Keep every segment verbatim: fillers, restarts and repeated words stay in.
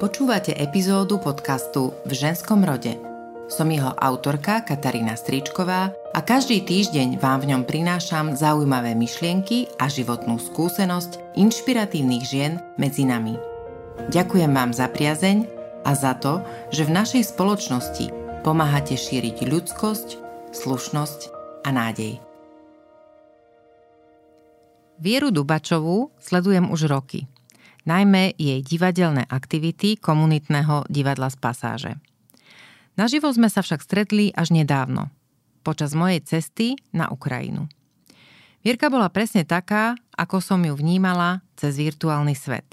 Počúvate epizódu podcastu V ženskom rode. Som jeho autorka Katarína Stričková a každý týždeň vám v ňom prinášam zaujímavé myšlienky a životnú skúsenosť inšpiratívnych žien medzi nami. Ďakujem vám za priazeň a za to, že v našej spoločnosti pomáhate šíriť ľudskosť, slušnosť a nádej. Vieru Dubačovú sledujem už roky. Najmä jej divadelné aktivity komunitného divadla z Pasáže. Naživo sme sa však stretli až nedávno, počas mojej cesty na Ukrajinu. Vierka bola presne taká, ako som ju vnímala cez virtuálny svet.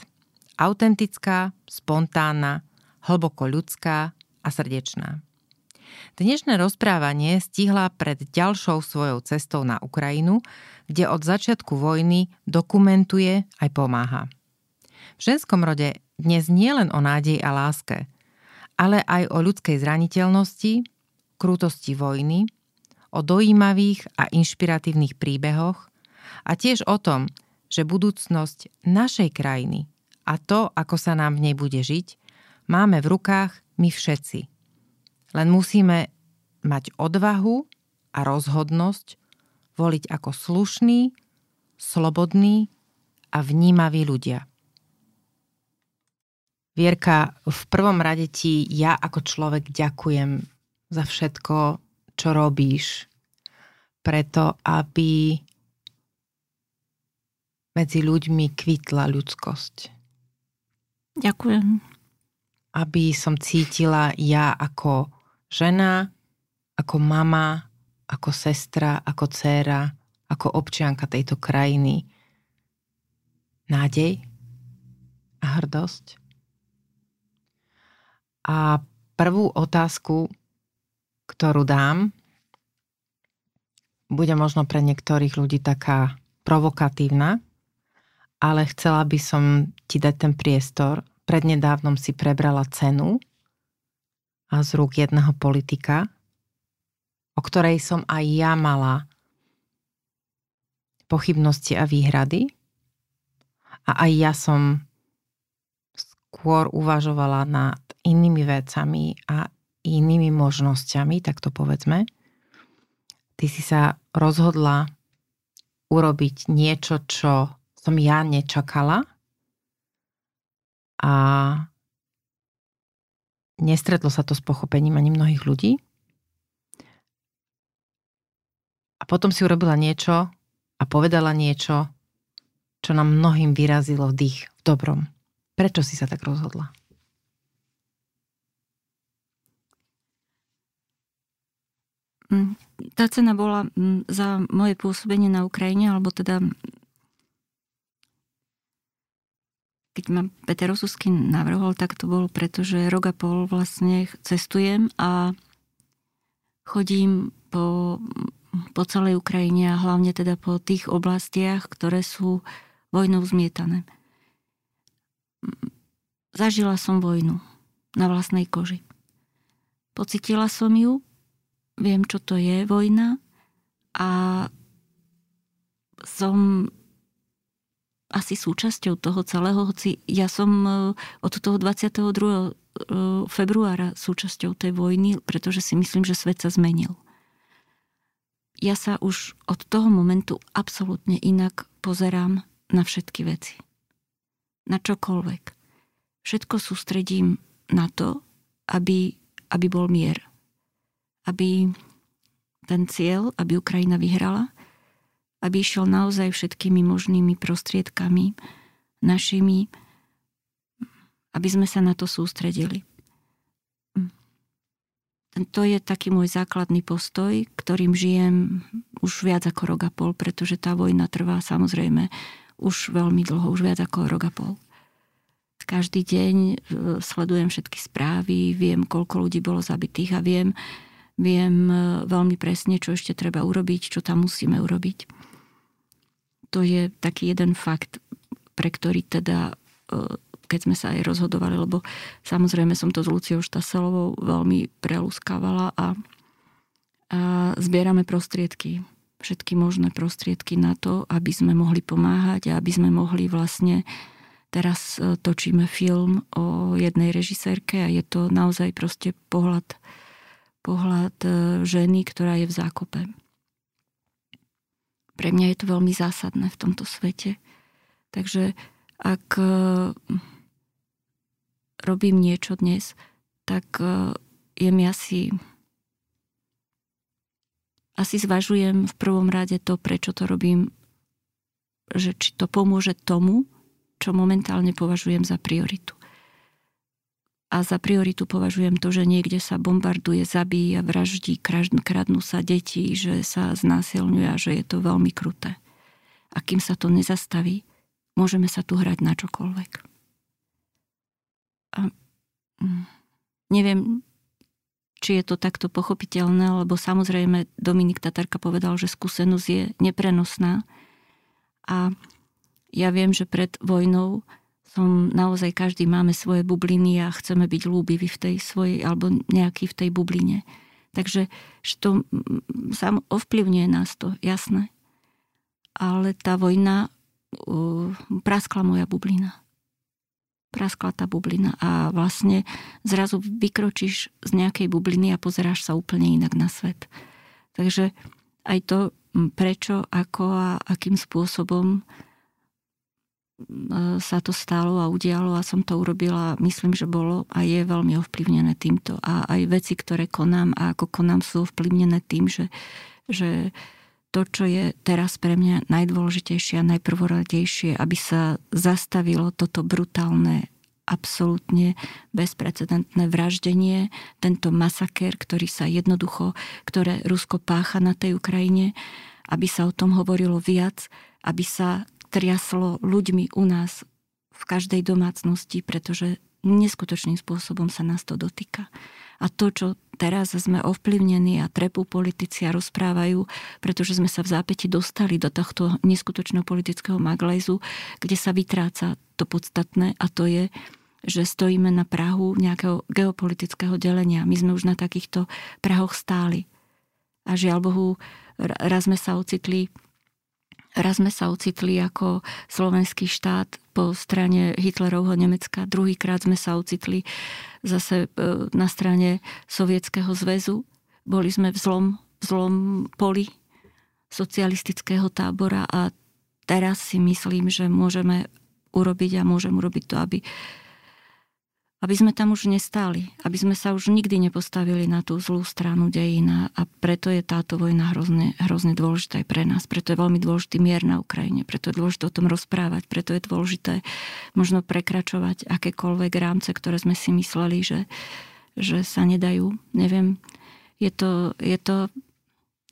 Autentická, spontánna, hlboko ľudská a srdečná. Dnešné rozprávanie stihla pred ďalšou svojou cestou na Ukrajinu, kde od začiatku vojny dokumentuje aj pomáha. V ženskom rode dnes nie len o nádeji a láske, ale aj o ľudskej zraniteľnosti, krutosti vojny, o dojímavých a inšpiratívnych príbehoch a tiež o tom, že budúcnosť našej krajiny a to, ako sa nám v nej bude žiť, máme v rukách my všetci. Len musíme mať odvahu a rozhodnosť voliť ako slušní, slobodní a vnímaví ľudia. Vierka, v prvom rade ti ja ako človek ďakujem za všetko, čo robíš, preto aby medzi ľuďmi kvitla ľudskosť. Ďakujem. Aby som cítila ja ako žena, ako mama, ako sestra, ako dcéra, ako občianka tejto krajiny nádej a hrdosť. A prvú otázku, ktorú dám, bude možno pre niektorých ľudí taká provokatívna, ale chcela by som ti dať ten priestor. Prednedávnom si prebrala cenu a z rúk jedného politika, o ktorej som aj ja mala pochybnosti a výhrady. A aj ja som skôr uvažovala na inými vecami a inými možnosťami, tak to povedzme. Ty si sa rozhodla urobiť niečo, čo som ja nečakala a nestretlo sa to s pochopením ani mnohých ľudí. A potom si urobila niečo a povedala niečo, čo nám mnohým vyrazilo dých v dobrom. Prečo si sa tak rozhodla? Tá cena bola za moje pôsobenie na Ukrajine, alebo teda keď ma Peter Osuský navrhol, tak to bolo preto, že rok a pol vlastne cestujem a chodím po, po celej Ukrajine a hlavne teda po tých oblastiach, ktoré sú vojnou zmietané. Zažila som vojnu na vlastnej koži. Pocítila som ju. Viem, čo to je vojna a som asi súčasťou toho celého, hoci ja som od toho dvadsiateho druhého februára súčasťou tej vojny, pretože si myslím, že svet sa zmenil. Ja sa už od toho momentu absolútne inak pozerám na všetky veci. Na čokoľvek. Všetko sústredím na to, aby, aby bol mier. Aby ten cieľ, aby Ukrajina vyhrala, aby išiel naozaj všetkými možnými prostriedkami našimi, aby sme sa na to sústredili. To je taký môj základný postoj, ktorým žijem už viac ako rok a pol, pretože tá vojna trvá samozrejme už veľmi dlho, už viac ako rok a pol. Každý deň sledujem všetky správy, viem, koľko ľudí bolo zabitých a viem, Viem veľmi presne, čo ešte treba urobiť, čo tam musíme urobiť. To je taký jeden fakt, pre ktorý teda, keď sme sa aj rozhodovali, lebo samozrejme som to s Luciou Štaselovou veľmi prelúskavala a, a zbierame prostriedky, všetky možné prostriedky na to, aby sme mohli pomáhať a aby sme mohli vlastne Teraz točíme film o jednej režisérke a je to naozaj proste pohľad, pohľad ženy, ktorá je v zákope. Pre mňa je to veľmi zásadné v tomto svete. Takže ak robím niečo dnes, tak je mi asi... Asi zvažujem v prvom rade to, prečo to robím, že či to pomôže tomu, čo momentálne považujem za prioritu. A za prioritu považujem to, že niekde sa bombarduje, zabíja, vraždí, kradnú sa deti, že sa znásilňuje a že je to veľmi kruté. A kým sa to nezastaví, môžeme sa tu hrať na čokoľvek. A neviem, či je to takto pochopiteľné, lebo samozrejme Dominik Tatarka povedal, že skúsenosť je neprenosná. A ja viem, že pred vojnou som naozaj, každý máme svoje bubliny a chceme byť ľúbiví v tej svojej, alebo nejaký v tej bubline. Takže to sam ovplyvňuje nás to, jasné. Ale tá vojna, uh, praskla moja bublina. Praskla tá bublina a vlastne zrazu vykročíš z nejakej bubliny a pozeráš sa úplne inak na svet. Takže aj to, prečo, ako a akým spôsobom sa to stalo a udialo a som to urobila, myslím, že bolo a je veľmi ovplyvnené týmto. A aj veci, ktoré konám a ako konám, sú ovplyvnené tým, že, že to, čo je teraz pre mňa najdôležitejšie a najprvoradejšie, aby sa zastavilo toto brutálne, absolútne bezprecedentné vraždenie, tento masakér, ktorý sa jednoducho, ktoré Rusko pácha na tej Ukrajine, aby sa o tom hovorilo viac, aby sa triaslo ľuďmi u nás v každej domácnosti, pretože neskutočným spôsobom sa nás to dotýka. A to, čo teraz sme ovplyvnení a trepú politici a rozprávajú, pretože sme sa v zápäti dostali do tohto neskutočného politického maglajzu, kde sa vytráca to podstatné a to je, že stojíme na prahu nejakého geopolitického delenia. My sme už na takýchto prahoch stáli. A žiaľ Bohu, raz sme sa ocitli Raz sme sa ocitli ako slovenský štát po strane Hitlerovho Nemecka, druhýkrát sme sa ocitli zase na strane Sovietskeho zväzu. Boli sme v zlom, v zlom poli socialistického tábora a teraz si myslím, že môžeme urobiť a môžem urobiť to, aby, aby sme tam už nestáli, aby sme sa už nikdy nepostavili na tú zlú stranu dejín a preto je táto vojna hrozne, hrozne dôležitá aj pre nás, preto je veľmi dôležitý mier na Ukrajine, preto je dôležité o tom rozprávať, preto je dôležité možno prekračovať akékoľvek rámce, ktoré sme si mysleli, že, že sa nedajú. Neviem, je to, je to,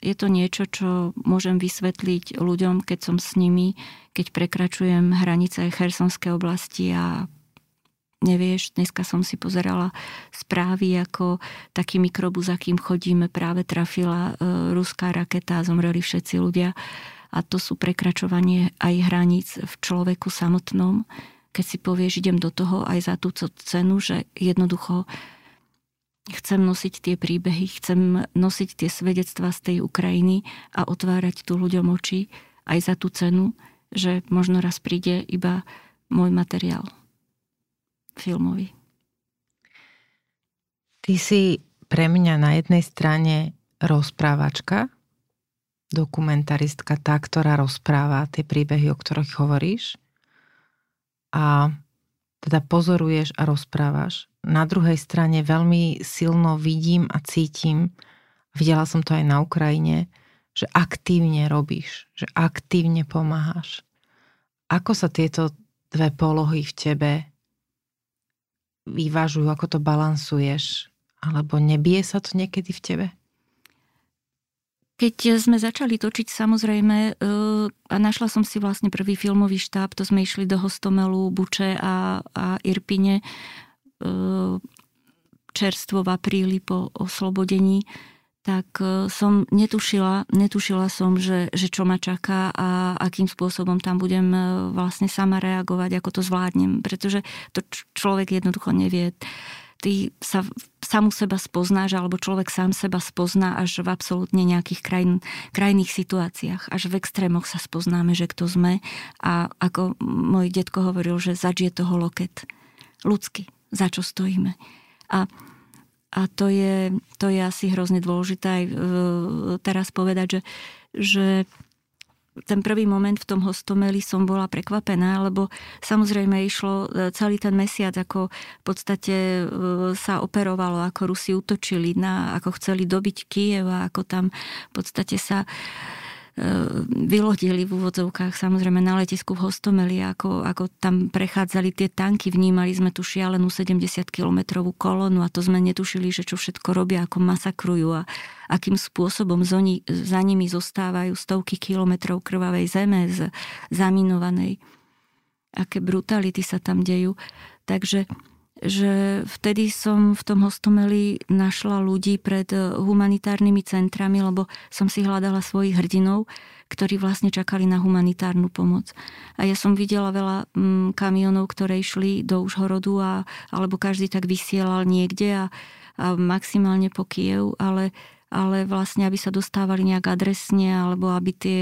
je to niečo, čo môžem vysvetliť ľuďom, keď som s nimi, keď prekračujem hranice Chersonskej oblasti a nevieš, dneska som si pozerala správy, ako taký mikrobus, akým chodíme, práve trafila ruská raketa a zomreli všetci ľudia. A to sú prekračovanie aj hraníc v človeku samotnom. Keď si povieš, idem do toho aj za tú cenu, že jednoducho chcem nosiť tie príbehy, chcem nosiť tie svedectvá z tej Ukrajiny a otvárať tu ľuďom oči aj za tú cenu, že možno raz príde iba môj materiál filmový. Ty si pre mňa na jednej strane rozprávačka, dokumentaristka, tá, ktorá rozpráva tie príbehy, o ktorých hovoríš a teda pozoruješ a rozprávaš. Na druhej strane veľmi silno vidím a cítim, videla som to aj na Ukrajine, že aktívne robíš, že aktívne pomáhaš. Ako sa tieto dve polohy v tebe vyvážujú, ako to balansuješ? Alebo nebije sa to niekedy v tebe? Keď sme začali točiť, samozrejme, a našla som si vlastne prvý filmový štáb, to sme išli do Hostomelu, Buče a, a Irpine čerstvo v apríli po oslobodení, tak som netušila, netušila som, že, že čo ma čaká a akým spôsobom tam budem vlastne sama reagovať, ako to zvládnem. Pretože to človek jednoducho nevie. ty sa samu seba spoznáš, alebo človek sám seba spozná až v absolútne nejakých krajn, krajných situáciách. Až v extrémoch sa spoznáme, že kto sme. A ako môj detko hovoril, že zač je toho loket. Ľudský, za čo stojíme. A, a to, je, to je asi hrozne dôležité aj e, teraz povedať, že, že ten prvý moment v tom hostomeli som bola prekvapená, lebo samozrejme išlo celý ten mesiac, ako v podstate sa operovalo, ako Rusi útočili, na, ako chceli dobiť Kyjev a ako tam v podstate sa vylodili v úvodzovkách, samozrejme na letisku v Hostomeli, ako, ako tam prechádzali tie tanky, vnímali sme tú šialenú sedemdesiatkilometrovú kolónu a to sme netušili, že čo všetko robia, ako masakrujú a akým spôsobom zoni, za nimi zostávajú stovky kilometrov krvavej zeme z zaminovanej. Aké brutality sa tam dejú. Takže že vtedy som v tom Hostomeli našla ľudí pred humanitárnymi centrami, lebo som si hľadala svojich hrdinov, ktorí vlastne čakali na humanitárnu pomoc. A ja som videla veľa mm, kamionov, ktoré išli do Užhorodu, a, alebo každý tak vysielal niekde a, a maximálne po Kyjev, ale, ale vlastne, aby sa dostávali nejak adresne, alebo aby tie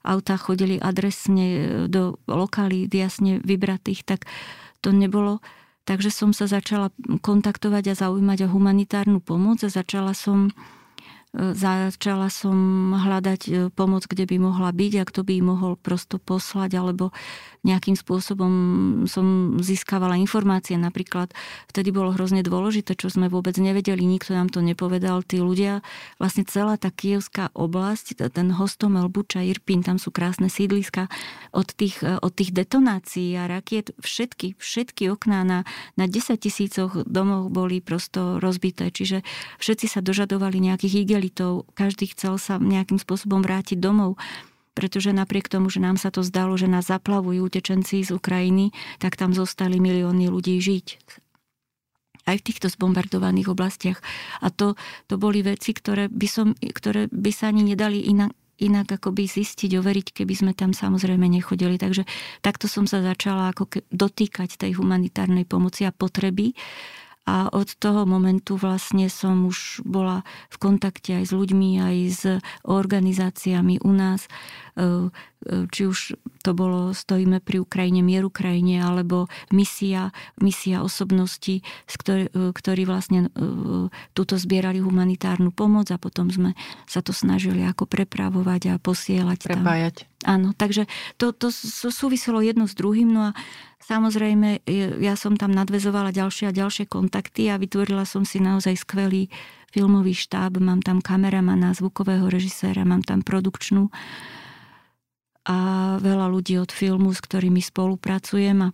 autá chodili adresne do lokalít jasne vybratých, tak to nebolo. Takže som sa začala kontaktovať a zaujímať o humanitárnu pomoc a začala som, začala som hľadať pomoc, kde by mohla byť a kto by mohol prosto poslať, alebo nejakým spôsobom som získavala informácie. Napríklad vtedy bolo hrozne dôležité, čo sme vôbec nevedeli, nikto nám to nepovedal, tí ľudia. Vlastne celá tá kievská oblasť, ten Hostomel, Buča, Irpin, tam sú krásne sídliska, od tých, od tých detonácií a rakiet, všetky, všetky okná na, na desaťtisícoch domov boli prosto rozbité. Čiže všetci sa dožadovali nejakých igelitov, každý chcel sa nejakým spôsobom vrátiť domov, pretože napriek tomu, že nám sa to zdalo, že nás zaplavujú utečenci z Ukrajiny, tak tam zostali milióny ľudí žiť. Aj v týchto zbombardovaných oblastiach. A to, to boli veci, ktoré by, som, ktoré by sa ani nedali inak, inak akoby zistiť, overiť, keby sme tam samozrejme nechodili. Takže takto som sa začala ako ke, dotýkať tej humanitárnej pomoci a potreby. A od toho momentu vlastne som už bola v kontakte aj s ľuďmi, aj s organizáciami u nás. Či už to bolo Stojíme pri Ukrajine, Mier Ukrajine, alebo misia, misia osobností, ktorí vlastne túto zbierali humanitárnu pomoc a potom sme sa to snažili ako prepravovať a posielať. Prepájať. Tam. Áno, takže to, to súviselo jedno s druhým. No a samozrejme, ja som tam nadväzovala ďalšie a ďalšie kontakty a vytvorila som si naozaj skvelý filmový štáb. Mám tam kameramana, zvukového režiséra, mám tam produkčnú a veľa ľudí od filmu, s ktorými spolupracujem, a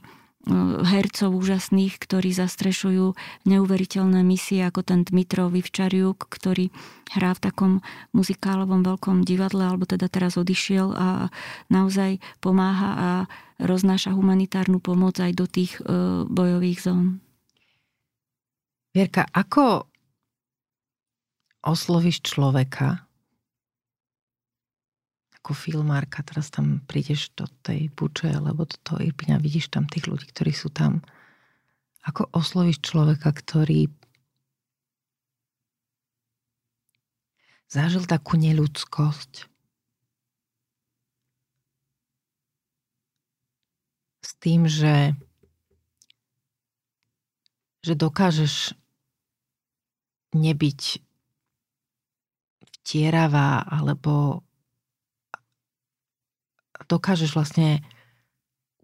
hercov úžasných, ktorí zastrešujú neuveriteľné misie, ako ten Dmytro Vivčariuk, ktorý hrá v takom muzikálovom veľkom divadle, alebo teda teraz odišiel, a naozaj pomáha a roznáša humanitárnu pomoc aj do tých bojových zón. Vierka, ako oslovíš človeka, ako filmárka, teraz tam prídeš do tej Buče alebo do toho Irpina, vidíš tam tých ľudí, ktorí sú tam. Ako oslovíš človeka, ktorý zažil takú neľudskosť s tým, že, že dokážeš nebyť vtieravá alebo dokážeš vlastne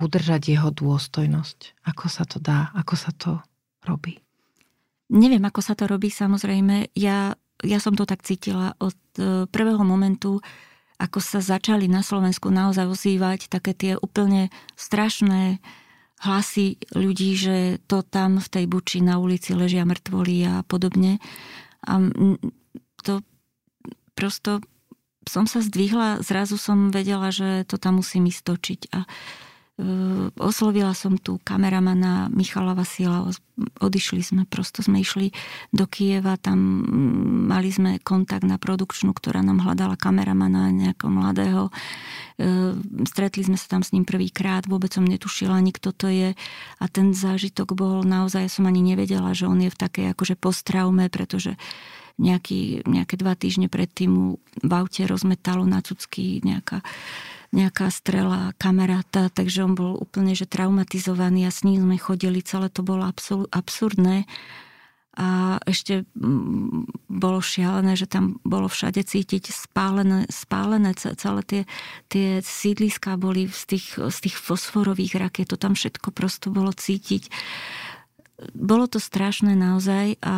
udržať jeho dôstojnosť. Ako sa to dá? Ako sa to robí? Neviem, ako sa to robí, samozrejme. Ja, ja som to tak cítila od prvého momentu, ako sa začali na Slovensku naozaj ozývať také tie úplne strašné hlasy ľudí, že to tam v tej Buči na ulici ležia mŕtvoly a podobne. A to prosto som sa zdvihla, zrazu som vedela, že to tam musím ísť točiť. A oslovila som tu kameramana Michala Vasila, odišli sme, prosto sme išli do Kyjeva, tam mali sme kontakt na produkčnú, ktorá nám hľadala kameramana nejakého mladého. Stretli sme sa tam s ním prvýkrát, vôbec som netušila ani, kto to je, a ten zážitok bol naozaj, ja som ani nevedela, že on je v takej akože postraume, pretože nejaký, nejaké dva týždne predtým mu v aute rozmetalo na cucky nejaká nejaká strela kamaráta, takže on bol úplne že traumatizovaný a s ním sme chodili, celé to bolo absur- absurdné a ešte bolo šialené, že tam bolo všade cítiť spálené, spálené celé tie, tie sídliská boli z tých, z tých fosforových rakiet, to tam všetko prosto bolo cítiť. Bolo to strašné naozaj a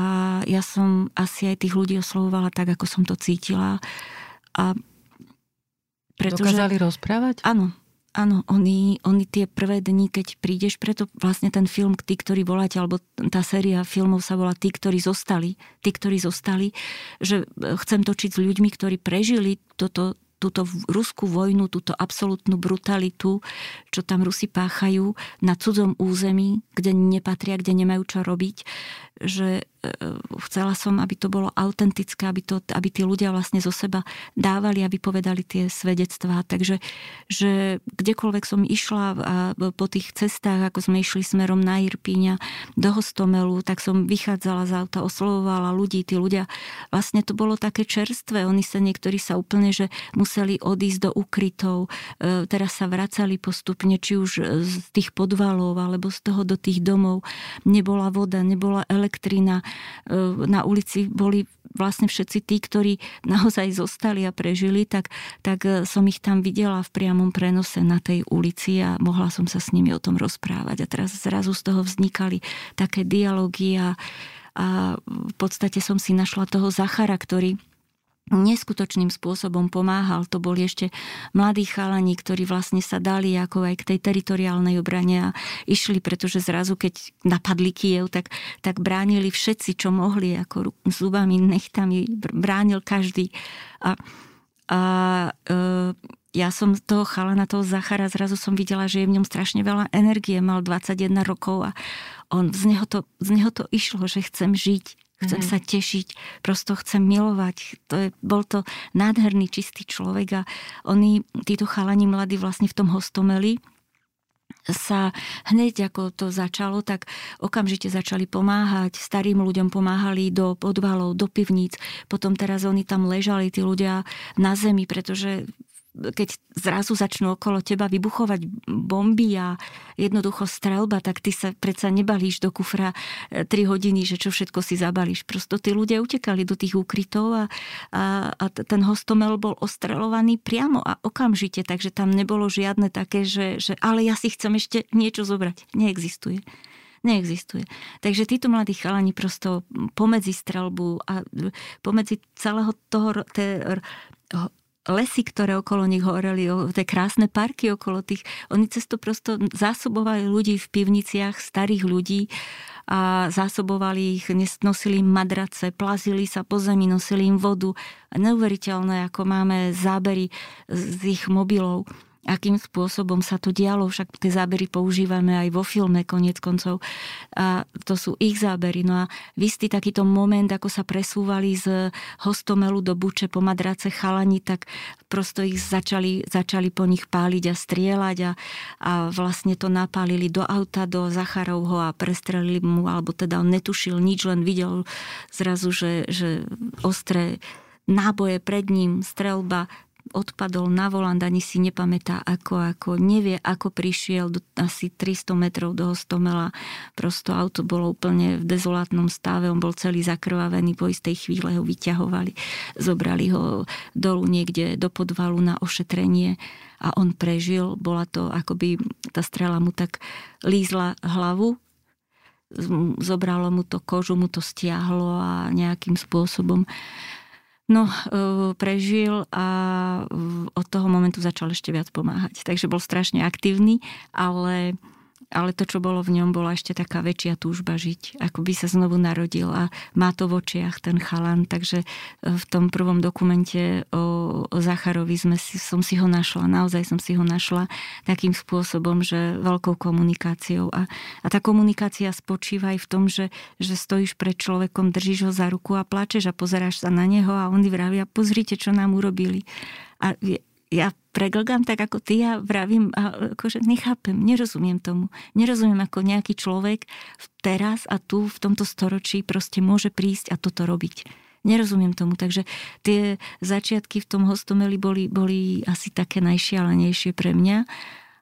ja som asi aj tých ľudí oslovovala tak, ako som to cítila a pretože, dokázali rozprávať? Áno, áno. Oni, oni tie prvé dni, keď prídeš, preto vlastne ten film Tí, ktorí voláte, alebo tá séria filmov sa volá Tí, ktorí zostali, tí, ktorí zostali, že chcem točiť s ľuďmi, ktorí prežili toto, túto ruskú vojnu, túto absolútnu brutalitu, čo tam Rusi páchajú na cudzom území, kde nepatria, kde nemajú čo robiť, že chcela som, aby to bolo autentické, aby, to, aby tí ľudia vlastne zo seba dávali, aby povedali tie svedectvá. Takže že kdekoľvek som išla a po tých cestách, ako sme išli smerom na Irpíňa, do Hostomelu, tak som vychádzala z auta, oslovovala ľudí, tí ľudia. Vlastne to bolo také čerstvé. Oni sa, niektorí sa úplne, že museli odísť do ukrytov. Teraz sa vracali postupne, či už z tých podvalov, alebo z toho do tých domov. Nebola voda, nebola elektrina. Na ulici boli vlastne všetci tí, ktorí naozaj zostali a prežili, tak, tak som ich tam videla v priamom prenose na tej ulici a mohla som sa s nimi o tom rozprávať. A teraz zrazu z toho vznikali také dialógy a, a v podstate som si našla toho Zachara, ktorý neskutočným spôsobom pomáhal. To boli ešte mladí chalani, ktorí vlastne sa dali ako aj k tej teritoriálnej obrane a išli, pretože zrazu, keď napadli Kyjev, tak, tak bránili všetci, čo mohli, ako zubami, nechtami, bránil každý. A, a e, ja som toho chalana, toho Zachara, zrazu som videla, že je v ňom strašne veľa energie, mal dvadsaťjeden rokov a on, z neho to, z neho to išlo, že chcem žiť. Chcem sa tešiť, prosto chcem milovať. To je, bol to nádherný, čistý človek a oni, títo chalani mladí vlastne v tom Hostomeli sa hneď, ako to začalo, tak okamžite začali pomáhať. Starým ľuďom pomáhali do podvalov, do pivníc. Potom teraz oni tam ležali, tí ľudia na zemi, pretože keď zrazu začnú okolo teba vybuchovať bomby a jednoducho streľba, tak ty sa predsa nebalíš do kufra tri hodiny, že čo všetko si zabalíš. Prosto tí ľudia utekali do tých úkrytov a, a, a ten Hostomel bol ostreľovaný priamo a okamžite, takže tam nebolo žiadne také, že, že ale ja si chcem ešte niečo zobrať. Neexistuje. Neexistuje. Takže títo mladí chalani prosto pomedzi streľbu a pomedzi celého toho té, lesy, ktoré okolo nich horeli, tie krásne parky okolo tých, oni cez to prosto zásobovali ľudí v pivniciach, starých ľudí a zásobovali ich, nosili im madrace, plazili sa po zemi, nosili im vodu. Neuveriteľné, ako máme zábery z ich mobilov, akým spôsobom sa to dialo, však tie zábery používame aj vo filme koniec koncov. A to sú ich zábery. No a vy ste takýto moment, ako sa presúvali z Hostomelu do Buče po madrace chalani, tak prosto ich začali, začali po nich páliť a strieľať a, a vlastne to napálili do auta, do Zacharovho a prestrelili mu, alebo teda on netušil nič, len videl zrazu, že, že ostré náboje pred ním, streľba, odpadol na volant, ani si nepamätá ako, ako, nevie, ako prišiel do, asi tristo metrov do Hostomela. Prosto auto bolo úplne v dezolátnom stave, on bol celý zakrvavený, po istej chvíle ho vyťahovali, zobrali ho dolu niekde do podvalu na ošetrenie a on prežil. Bola to, akoby tá strela mu tak lízla hlavu, zobralo mu to kožu, mu to stiahlo a nejakým spôsobom No, prežil a od toho momentu začal ešte viac pomáhať. Takže bol strašne aktívny, ale ale to, čo bolo v ňom, bola ešte taká väčšia túžba žiť. Akoby sa znovu narodil a má to v očiach ten chalan. Takže v tom prvom dokumente o, o Zacharovi sme si, som si ho našla. Naozaj som si ho našla takým spôsobom, že veľkou komunikáciou. A, a tá komunikácia spočíva aj v tom, že, že stojíš pred človekom, držíš ho za ruku a plačeš a pozeráš sa na neho a oni vravia, pozrite, čo nám urobili. A ja preglgám tak ako ty, ja vravím, akože nechápem, nerozumiem tomu. Nerozumiem, ako nejaký človek teraz a tu v tomto storočí proste môže prísť a toto robiť. Nerozumiem tomu, takže tie začiatky v tom Hostomeli boli, boli asi také najšialenejšie pre mňa,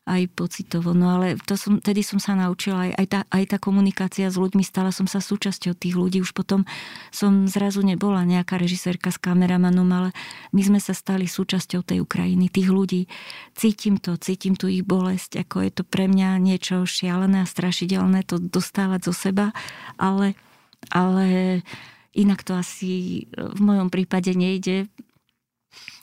aj pocitovo. No ale to som, tedy som sa naučila, aj, aj, tá, aj tá komunikácia s ľuďmi, stala som sa súčasťou tých ľudí. Už potom som zrazu nebola nejaká režisérka s kameramanom, ale my sme sa stali súčasťou tej Ukrajiny, tých ľudí. Cítim to, cítim tu ich bolesť, ako je to pre mňa niečo šialené a strašidelné to dostávať zo seba, ale, ale inak to asi v mojom prípade nejde.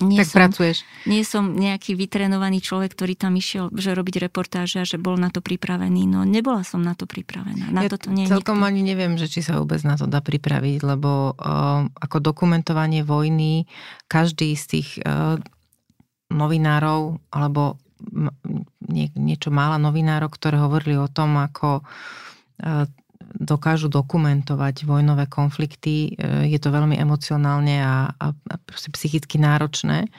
Nie tak som, pracuješ. Nie som nejaký vytrenovaný človek, ktorý tam išiel, že robiť reportáže a že bol na to pripravený. No nebola som na to pripravená. Na ja to nie celkom nikto. Ani neviem, že či sa vôbec na to dá pripraviť, lebo uh, ako dokumentovanie vojny každý z tých uh, novinárov, alebo nie, niečo mála novinárov, ktorí hovorili o tom, ako uh, dokážu dokumentovať vojnové konflikty. Je to veľmi emocionálne a, a, a psychicky náročné.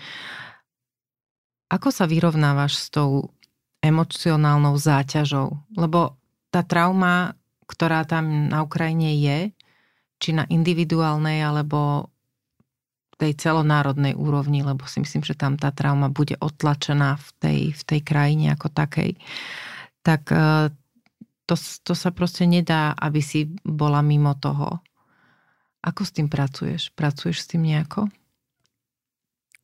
Ako sa vyrovnávaš s tou emocionálnou záťažou? Lebo tá trauma, ktorá tam na Ukrajine je, či na individuálnej, alebo tej celonárodnej úrovni, lebo si myslím, že tam tá trauma bude otlačená v tej, v tej krajine ako takej, tak To, to sa proste nedá, aby si bola mimo toho. Ako s tým pracuješ? Pracuješ s tým nejako?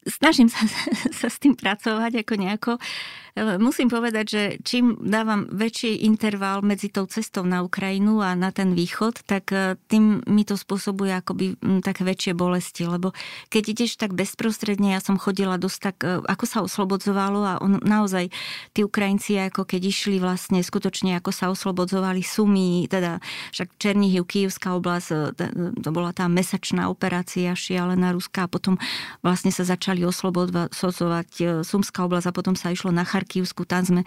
Snažím sa, sa s tým pracovať ako nejako. Musím povedať, že čím dávam väčší interval medzi tou cestou na Ukrajinu a na ten východ, tak tým mi to spôsobuje akoby také väčšie bolesti. Lebo keď ideš tak bezprostredne, ja som chodila dosť tak, ako sa oslobodzovalo a on, naozaj tí Ukrajinci, ako keď išli vlastne skutočne, ako sa oslobodzovali Sumy, teda však Černihiv, Kyjevská oblasť, to bola tá mesačná operácia šialená ruská a potom vlastne sa začali oslobodzovať Sumská oblasť a potom sa išlo na Charkivsku, tam sme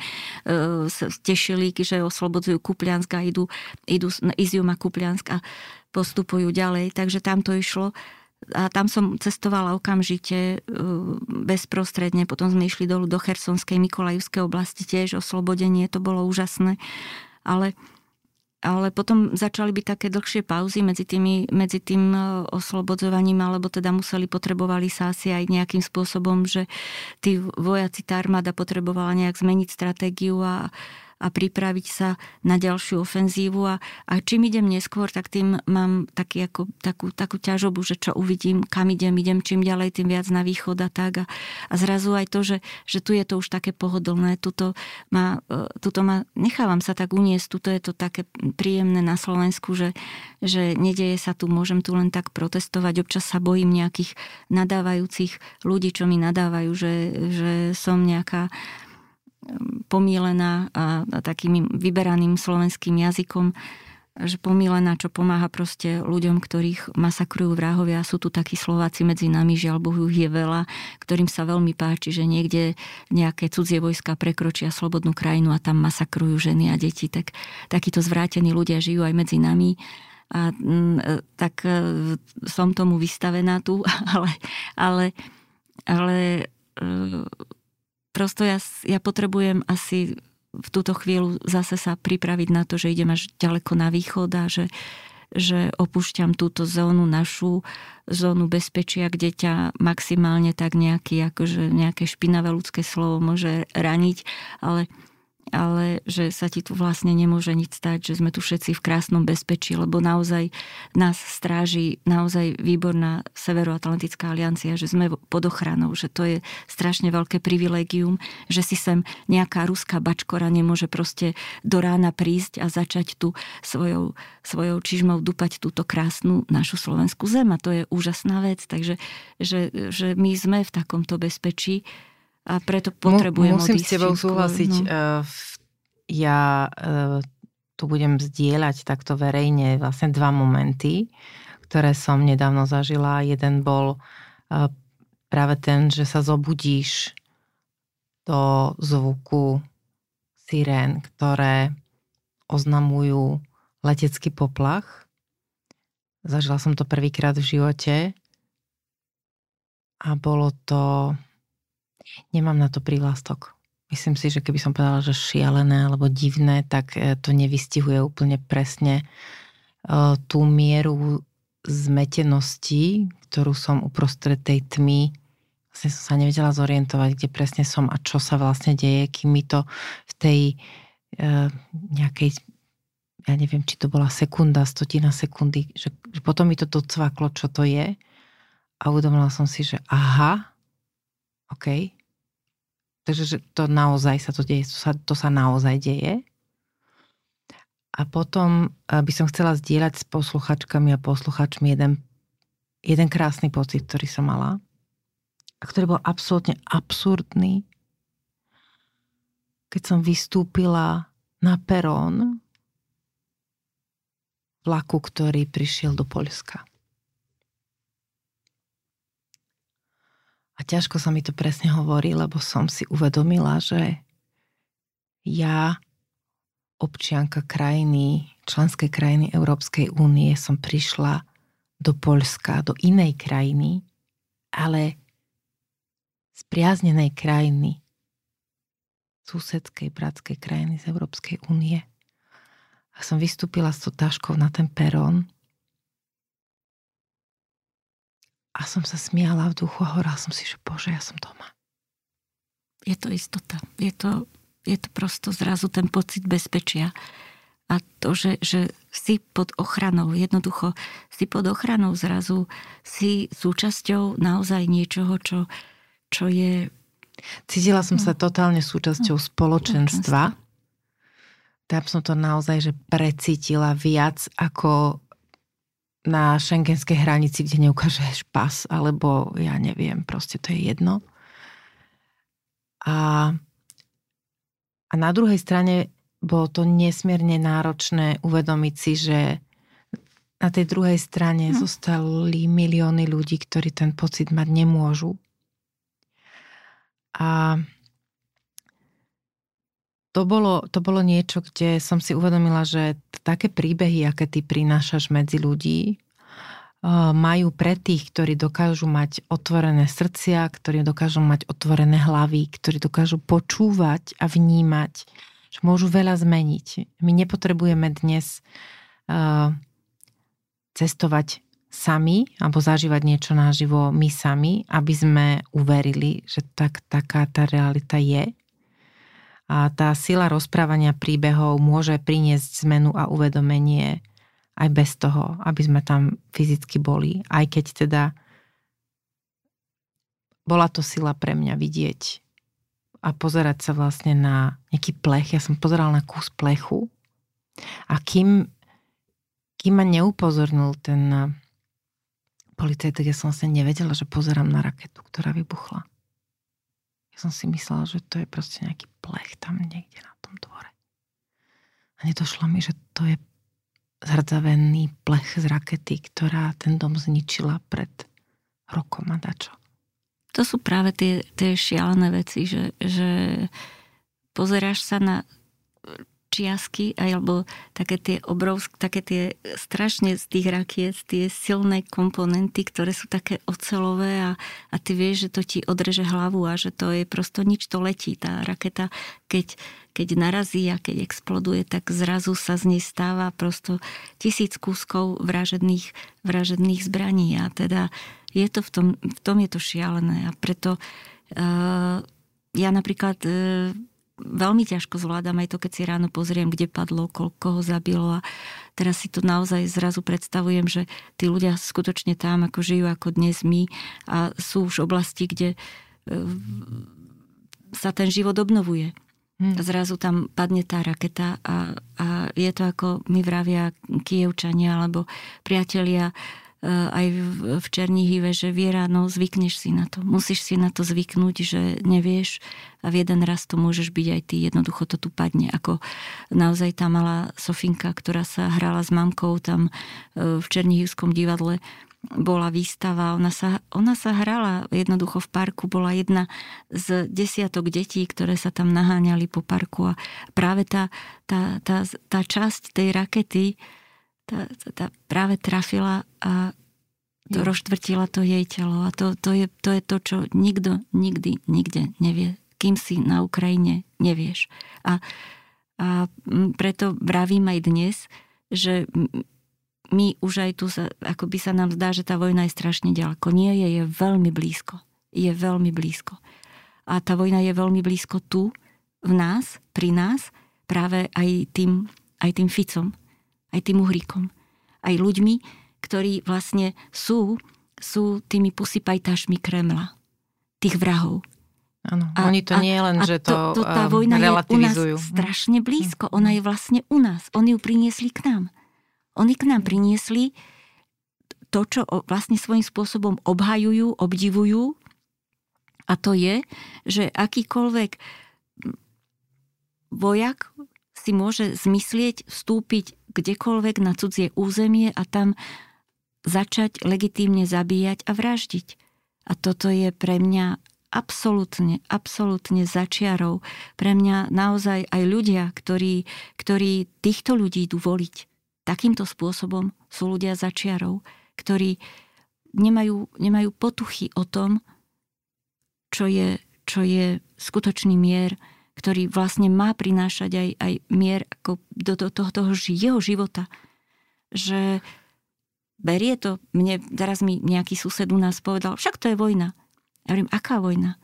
e, tešili, že oslobodzujú Kupliansk a idú, idú Izium a Kupliansk a postupujú ďalej, takže tam to išlo. A tam som cestovala okamžite bezprostredne. Potom sme išli dolu do Chersonskej, Mikolajivskej oblasti, tiež oslobodenie, to bolo úžasné. Ale, ale potom začali byť také dlhšie pauzy medzi, tými, medzi tým oslobodzovaním, alebo teda museli, potrebovali sa asi aj nejakým spôsobom, že tí vojaci, tá armáda potrebovala nejak zmeniť stratégiu a a pripraviť sa na ďalšiu ofenzívu a, a čím idem neskôr, tak tým mám taký ako, takú, takú ťažobu, že čo uvidím, kam idem, idem čím ďalej, tým viac na východ a tak a, a zrazu aj to, že, že tu je to už také pohodlné, tuto ma, tuto ma, nechávam sa tak uniesť, tuto je to také príjemné na Slovensku, že, že nedeje sa tu, môžem tu len tak protestovať, občas sa bojím nejakých nadávajúcich ľudí, čo mi nadávajú, že, že som nejaká pomílená a, a takým vyberaným slovenským jazykom, že pomílená, čo pomáha proste ľuďom, ktorých masakrujú vrahovia. Sú tu takí Slováci medzi nami, žiaľ Bohu, je veľa, ktorým sa veľmi páči, že niekde nejaké cudzie vojska prekročia slobodnú krajinu a tam masakrujú ženy a deti. Tak, takíto zvrátení ľudia žijú aj medzi nami. A tak som tomu vystavená tu, ale, ale, ale prosto ja, ja potrebujem asi v túto chvíľu zase sa pripraviť na to, že idem až ďaleko na východ a že, že opúšťam túto zónu, našu zónu bezpečia, kde ťa maximálne tak nejaký, akože nejaké špinavé ľudské slovo môže raniť, ale, ale že sa ti tu vlastne nemôže nič stať, že sme tu všetci v krásnom bezpečí, lebo naozaj nás stráži naozaj výborná Severoatlantická aliancia, že sme pod ochranou, že to je strašne veľké privilégium, že si sem nejaká ruská bačkora nemôže proste do rána prísť a začať tu svojou, svojou čižmou dupať túto krásnu našu slovenskú zem a to je úžasná vec, takže že, že my sme v takomto bezpečí. A preto potrebujem Musím odísť. Musím s tebou súhlasiť no. v ja e, tu budem zdieľať takto verejne vlastne dva momenty, ktoré som nedávno zažila. Jeden bol e, práve ten, že sa zobudíš do zvuku sirén, ktoré oznamujú letecký poplach. Zažila som to prvýkrát v živote a bolo to... Nemám na to prívlastok. Myslím si, že keby som povedala, že šialené alebo divné, tak to nevystihuje úplne presne tú mieru zmetenosti, ktorú som uprostred tej tmy, vlastne som sa nevedela zorientovať, kde presne som a čo sa vlastne deje, kým mi to v tej e, nejakej, ja neviem, či to bola sekunda, stotina sekundy, že, že potom mi to docvaklo, čo to je, a uvedomila som si, že aha, okej, okay. Takže že to naozaj sa to deje, to sa, to sa naozaj deje. A potom by som chcela zdieľať s posluchačkami a posluchačmi jeden, jeden krásny pocit, ktorý som mala a ktorý bol absolútne absurdný. Keď som vystúpila na perón vlaku, ktorý prišiel do Poľska. A ťažko sa mi to presne hovorí, lebo som si uvedomila, že ja, občianka krajiny, členskej krajiny Európskej únie, som prišla do Poľska, do inej krajiny, ale spriaznenej krajiny, susedskej, bratskej krajiny z Európskej únie. A som vystúpila s tou taškou na ten perón a som sa smiala v duchu a hovorila som si, že Bože, ja som doma. Je to istota. Je to, je to prosto zrazu ten pocit bezpečia. A to, že, že si pod ochranou, jednoducho si pod ochranou zrazu, si súčasťou naozaj niečoho, čo, čo je... Cítila som sa totálne súčasťou no, spoločenstva. Tam som to naozaj, že precítila viac ako... na šengenskej hranici, kde neukážeš pas, alebo ja neviem, proste to je jedno. A, a na druhej strane bolo to nesmierne náročné uvedomiť si, že na tej druhej strane hm. zostali milióny ľudí, ktorí ten pocit mať nemôžu. A to bolo, to bolo niečo, kde som si uvedomila, že také príbehy, aké ty prinášaš medzi ľudí, majú pre tých, ktorí dokážu mať otvorené srdcia, ktorí dokážu mať otvorené hlavy, ktorí dokážu počúvať a vnímať, že môžu veľa zmeniť. My nepotrebujeme dnes uh, cestovať sami alebo zažívať niečo naživo my sami, aby sme uverili, že tak, taká tá realita je. A tá sila rozprávania príbehov môže priniesť zmenu a uvedomenie aj bez toho, aby sme tam fyzicky boli. Aj keď teda bola to sila pre mňa vidieť a pozerať sa vlastne na nejaký plech. Ja som pozerala na kus plechu a kým, kým ma neupozornil ten policajt, tak ja som vlastne nevedela, že pozerám na raketu, ktorá vybuchla. Som si myslela, že to je proste nejaký plech tam niekde na tom dvore. A nedošlo mi, že to je zhrdzavený plech z rakety, ktorá ten dom zničila pred rokom a dačo. To sú práve tie, tie šialené veci, že, že pozeráš sa na čiasky alebo také tie obrovské, také tie strašne z tých rakiet, tie silné komponenty, ktoré sú také oceľové a, a ty vieš, že to ti odreže hlavu a že to je prosto nič, to letí. Tá raketa, keď, keď narazí a keď exploduje, tak zrazu sa z nej stáva prosto tisíc kúskov vražedných, vražedných zbraní a teda je to v tom, v tom je to šialené a preto uh, ja napríklad uh, veľmi ťažko zvládam aj to, keď si ráno pozriem, kde padlo, koľko ho zabilo a teraz si to naozaj zrazu predstavujem, že tí ľudia skutočne tam, ako žijú, ako dnes my a sú už oblasti, kde sa ten život obnovuje. Zrazu tam padne tá raketa a, a je to, ako mi vravia Kyjevčania alebo priatelia aj v Černihive, že Viera, no zvykneš si na to. Musíš si na to zvyknúť, že nevieš a v jeden raz to môžeš byť aj ty. Jednoducho to tu padne. Ako naozaj tá malá Sofinka, ktorá sa hrala s mamkou tam v Černihivskom divadle, bola výstava, ona sa, ona sa hrala jednoducho v parku, bola jedna z desiatok detí, ktoré sa tam naháňali po parku a práve tá, tá, tá, tá časť tej rakety tá, tá, tá práve trafila a to rozštvrtila to jej telo a to, to, je, to je to, čo nikto nikdy, nikde nevie, kým si na Ukrajine nevieš a, a preto vravím aj dnes, že my už aj tu sa, akoby sa nám zdá, že tá vojna je strašne ďaleko. Nie, je, je veľmi blízko. Je veľmi blízko. A tá vojna je veľmi blízko tu, v nás, pri nás, práve aj tým, aj tým Ficom, aj tým Uhríkom, aj ľuďmi, ktorí vlastne sú, sú tými posypajtašmi Kremla, tých vrahov. Áno, oni to a, nie je len, že to, to, to tá vojna relativizujú. Je u nás strašne blízko, ona je vlastne u nás. Oni ju priniesli k nám. Oni k nám priniesli to, čo vlastne svojím spôsobom obhajujú, obdivujú a to je, že akýkoľvek vojak si môže zmyslieť, vstúpiť kdekoľvek na cudzie územie a tam začať legitímne zabíjať a vraždiť. A toto je pre mňa absolútne, absolútne za čiarou. Pre mňa naozaj aj ľudia, ktorí, ktorí týchto ľudí idú voliť. Takýmto spôsobom sú ľudia za čiarou, ktorí nemajú, nemajú potuchy o tom, čo je, čo je skutočný mier, ktorý vlastne má prinášať aj, aj mier ako do, do toho, toho jeho života. Že berie to, mne, teraz mi nejaký sused u nás povedal, však to je vojna. Ja hovorím, aká vojna?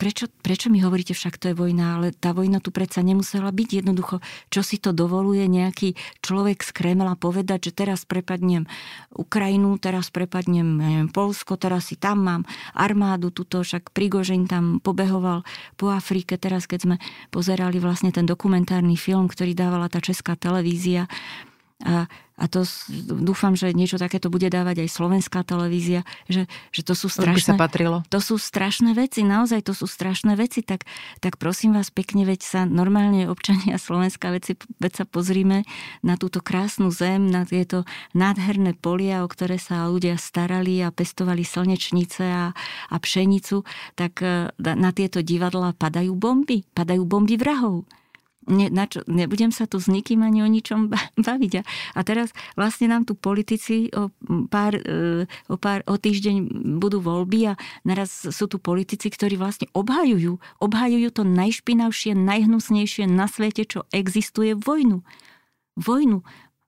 Prečo, prečo mi hovoríte však, to je vojna, ale tá vojna tu predsa nemusela byť jednoducho. Čo si to dovoluje nejaký človek z Kremla povedať, že teraz prepadnem Ukrajinu, teraz prepadnem neviem, Polsko, teraz si tam mám armádu, tuto však Prigožin tam pobehoval po Afrike. Teraz, keď sme pozerali vlastne ten dokumentárny film, ktorý dávala tá česká televízia a, a to dúfam, že niečo takéto bude dávať aj slovenská televízia, že, že to sú strašné, to sú strašné veci, naozaj to sú strašné veci, tak, tak prosím vás pekne, veď sa normálne občania Slovenska, veci, veď sa pozrime na túto krásnu zem, na tieto nádherné polia, o ktoré sa ľudia starali a pestovali slnečnice a, a pšenicu, tak na tieto divadlá padajú bomby, padajú bomby vrahov. Ne, na čo, nebudem sa tu s nikým ani o ničom baviť. A teraz vlastne nám tu politici o pár, o pár o týždeň budú voľby a naraz sú tu politici, ktorí vlastne obhajujú, obhajujú to najšpinavšie, najhnusnejšie na svete, čo existuje, vojnu. Vojnu.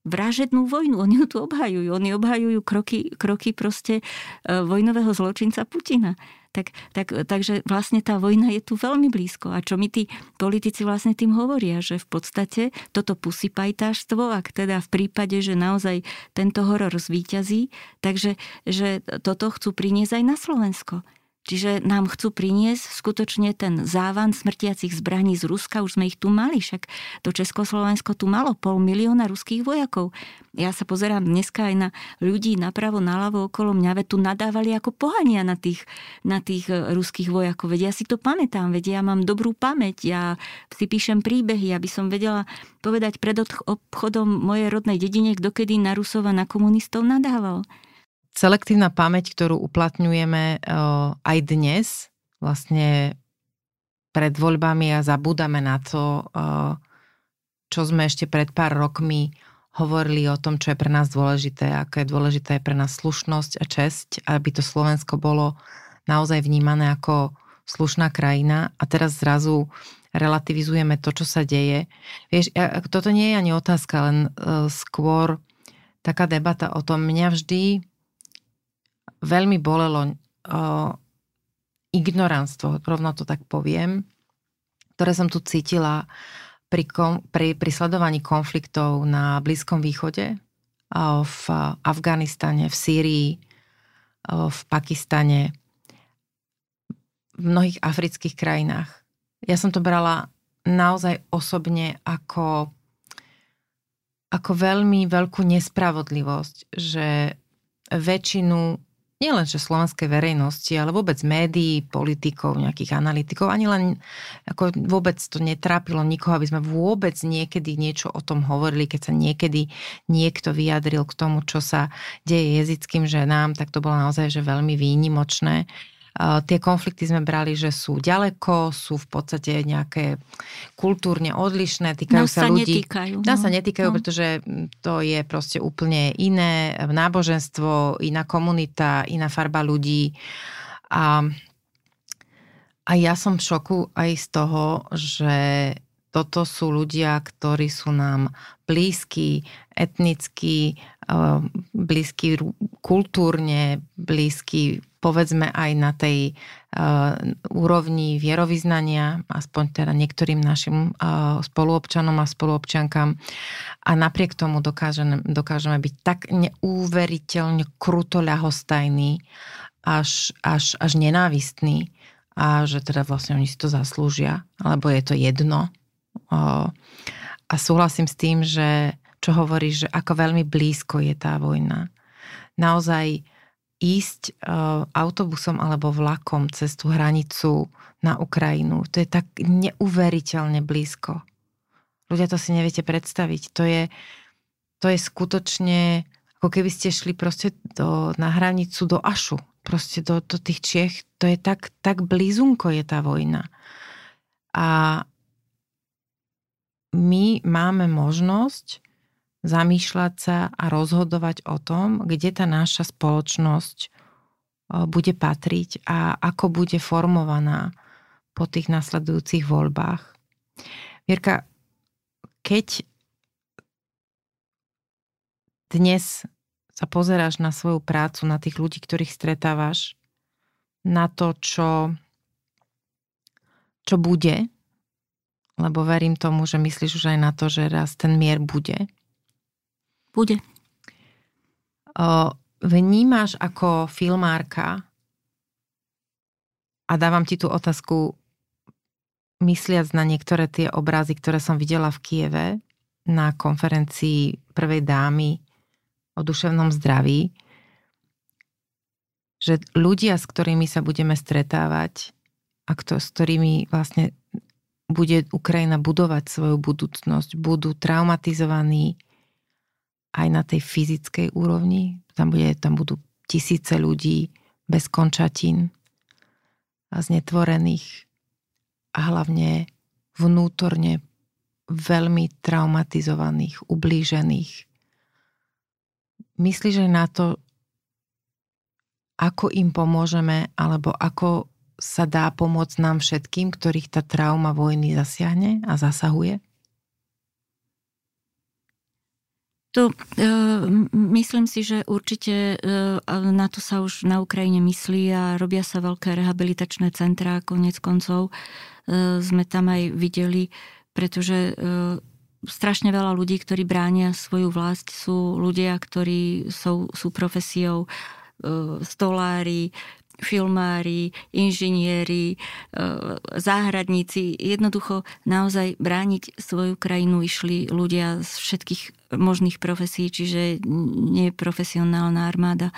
Vražednú vojnu. Oni ju tu obhajujú. Oni obhajujú kroky, kroky proste vojnového zločinca Putina. Tak, tak, takže vlastne tá vojna je tu veľmi blízko. A čo mi tí politici vlastne tým hovoria, že v podstate toto pusipajtáštvo, ak teda v prípade, že naozaj tento horor zvíťazí, takže že toto chcú priniesť aj na Slovensko. Čiže nám chcú priniesť skutočne ten závan smrtiacich zbraní z Ruska. Už sme ich tu mali, však to Československo tu malo pol milióna ruských vojakov. Ja sa pozerám dneska aj na ľudí napravo, naľavo okolo mňa, veď tu nadávali ako pohania na tých, na tých ruských vojakov. Veď ja si to pamätám, veď ja mám dobrú pamäť, ja si píšem príbehy, aby som vedela povedať pred obchodom mojej rodnej dedine, dokedy na Rusov a na komunistov nadával. Selektívna pamäť, ktorú uplatňujeme aj dnes, vlastne pred voľbami a zabúdame na to, čo sme ešte pred pár rokmi hovorili o tom, čo je pre nás dôležité, ako je dôležité je pre nás slušnosť a česť, aby to Slovensko bolo naozaj vnímané ako slušná krajina a teraz zrazu relativizujeme to, čo sa deje. Vieš, toto nie je ani otázka, len skôr taká debata o tom, mňa vždy veľmi bolelo uh, ignoranstvo, rovno to tak poviem, ktoré som tu cítila pri, kom, pri, pri sledovaní konfliktov na Blízkom východe, uh, v Afganistane, v Sýrii, uh, v Pakistane, v mnohých afrických krajinách. Ja som to brala naozaj osobne ako ako veľmi veľkú nespravodlivosť, že väčšinu, nielenže slovenskej verejnosti, ale vôbec médií, politikov, nejakých analytikov, ani len ako vôbec to netrápilo nikoho, aby sme vôbec niekedy niečo o tom hovorili, keď sa niekedy niekto vyjadril k tomu, čo sa deje jezickým ženám, tak to bolo naozaj že veľmi výnimočné. Tie konflikty sme brali, že sú ďaleko, sú v podstate nejaké kultúrne odlišné, týkajú nás sa ľudí. Netýkajú, nás no. sa netýkajú, no. pretože to je proste úplne iné náboženstvo, iná komunita, iná farba ľudí. A, a ja som v šoku aj z toho, že toto sú ľudia, ktorí sú nám blízky, etnicky, blízky kultúrne, blízky povedzme aj na tej uh, úrovni vierovyznania, aspoň teda niektorým našim uh, spoluobčanom a spoluobčiankam. A napriek tomu dokážeme, dokážeme byť tak neuveriteľne kruto ľahostajní, až, až, až nenávistní, a že teda vlastne oni si to zaslúžia, alebo je to jedno. Uh, a súhlasím s tým, že čo hovoríš, že ako veľmi blízko je tá vojna. Naozaj ísť uh, autobusom alebo vlakom cez tú hranicu na Ukrajinu. To je tak neuveriteľne blízko. Ľudia, to si neviete predstaviť. To je, to je skutočne, ako keby ste šli proste do, na hranicu do Ašu, proste do, do tých Čiech. To je tak, tak blízunko je tá vojna. A my máme možnosť zamýšľať sa a rozhodovať o tom, kde tá naša spoločnosť bude patriť a ako bude formovaná po tých nasledujúcich voľbách. Vierka, keď dnes sa pozeráš na svoju prácu, na tých ľudí, ktorých stretávaš, na to, čo, čo bude, lebo verím tomu, že myslíš už aj na to, že raz ten mier bude, Bude. Vnímaš ako filmárka, a dávam ti tú otázku, mysliac na niektoré tie obrazy, ktoré som videla v Kieve na konferencii prvej dámy o duševnom zdraví, že ľudia, s ktorými sa budeme stretávať a s ktorými vlastne bude Ukrajina budovať svoju budúcnosť, budú traumatizovaní aj na tej fyzickej úrovni. Tam, bude, tam budú tisíce ľudí bez končatín a znetvorených a hlavne vnútorne veľmi traumatizovaných, ublížených. Myslíš aj na to, ako im pomôžeme, alebo ako sa dá pomôcť nám všetkým, ktorých tá trauma vojny zasiahne a zasahuje? To, e, myslím si, že určite e, na to sa už na Ukrajine myslí a robia sa veľké rehabilitačné centrá, koniec koncov. E, sme tam aj videli, pretože e, strašne veľa ľudí, ktorí bránia svoju vlast, sú ľudia, ktorí sú, sú profesiou e, stolári, filmári, inžinieri, e, záhradníci. Jednoducho naozaj brániť svoju krajinu išli ľudia z všetkých možných profesí, čiže nie je profesionálna armáda.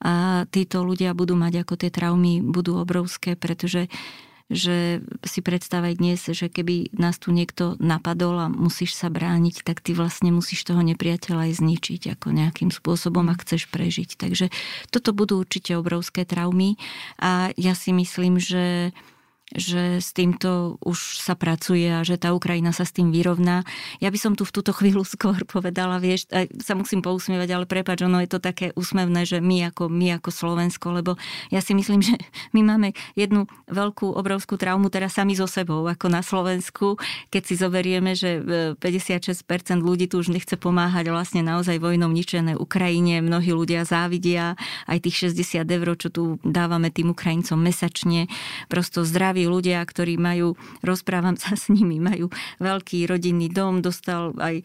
A títo ľudia budú mať, ako tie traumy budú obrovské, pretože že si predstavaj dnes, že keby nás tu niekto napadol a musíš sa brániť, tak ty vlastne musíš toho nepriateľa aj zničiť ako nejakým spôsobom, ak chceš prežiť. Takže toto budú určite obrovské traumy a ja si myslím, že že s týmto už sa pracuje a že tá Ukrajina sa s tým vyrovná. Ja by som tu v túto chvíľu skôr povedala, vieš, sa musím pousmievať, ale prepáč, ono je to také úsmevné, že my ako, my ako Slovensko, lebo ja si myslím, že my máme jednu veľkú, obrovskú traumu teraz sami so sebou, ako na Slovensku, keď si zoberieme, že päťdesiatšesť percent ľudí tu už nechce pomáhať vlastne naozaj vojnou ničené Ukrajine, mnohí ľudia závidia, aj tých šesťdesiat eur, čo tu dávame tým Ukrajincom mesačne, prosto zdraví ľudia, ktorí majú, rozprávam sa s nimi, majú veľký rodinný dom, dostal aj e,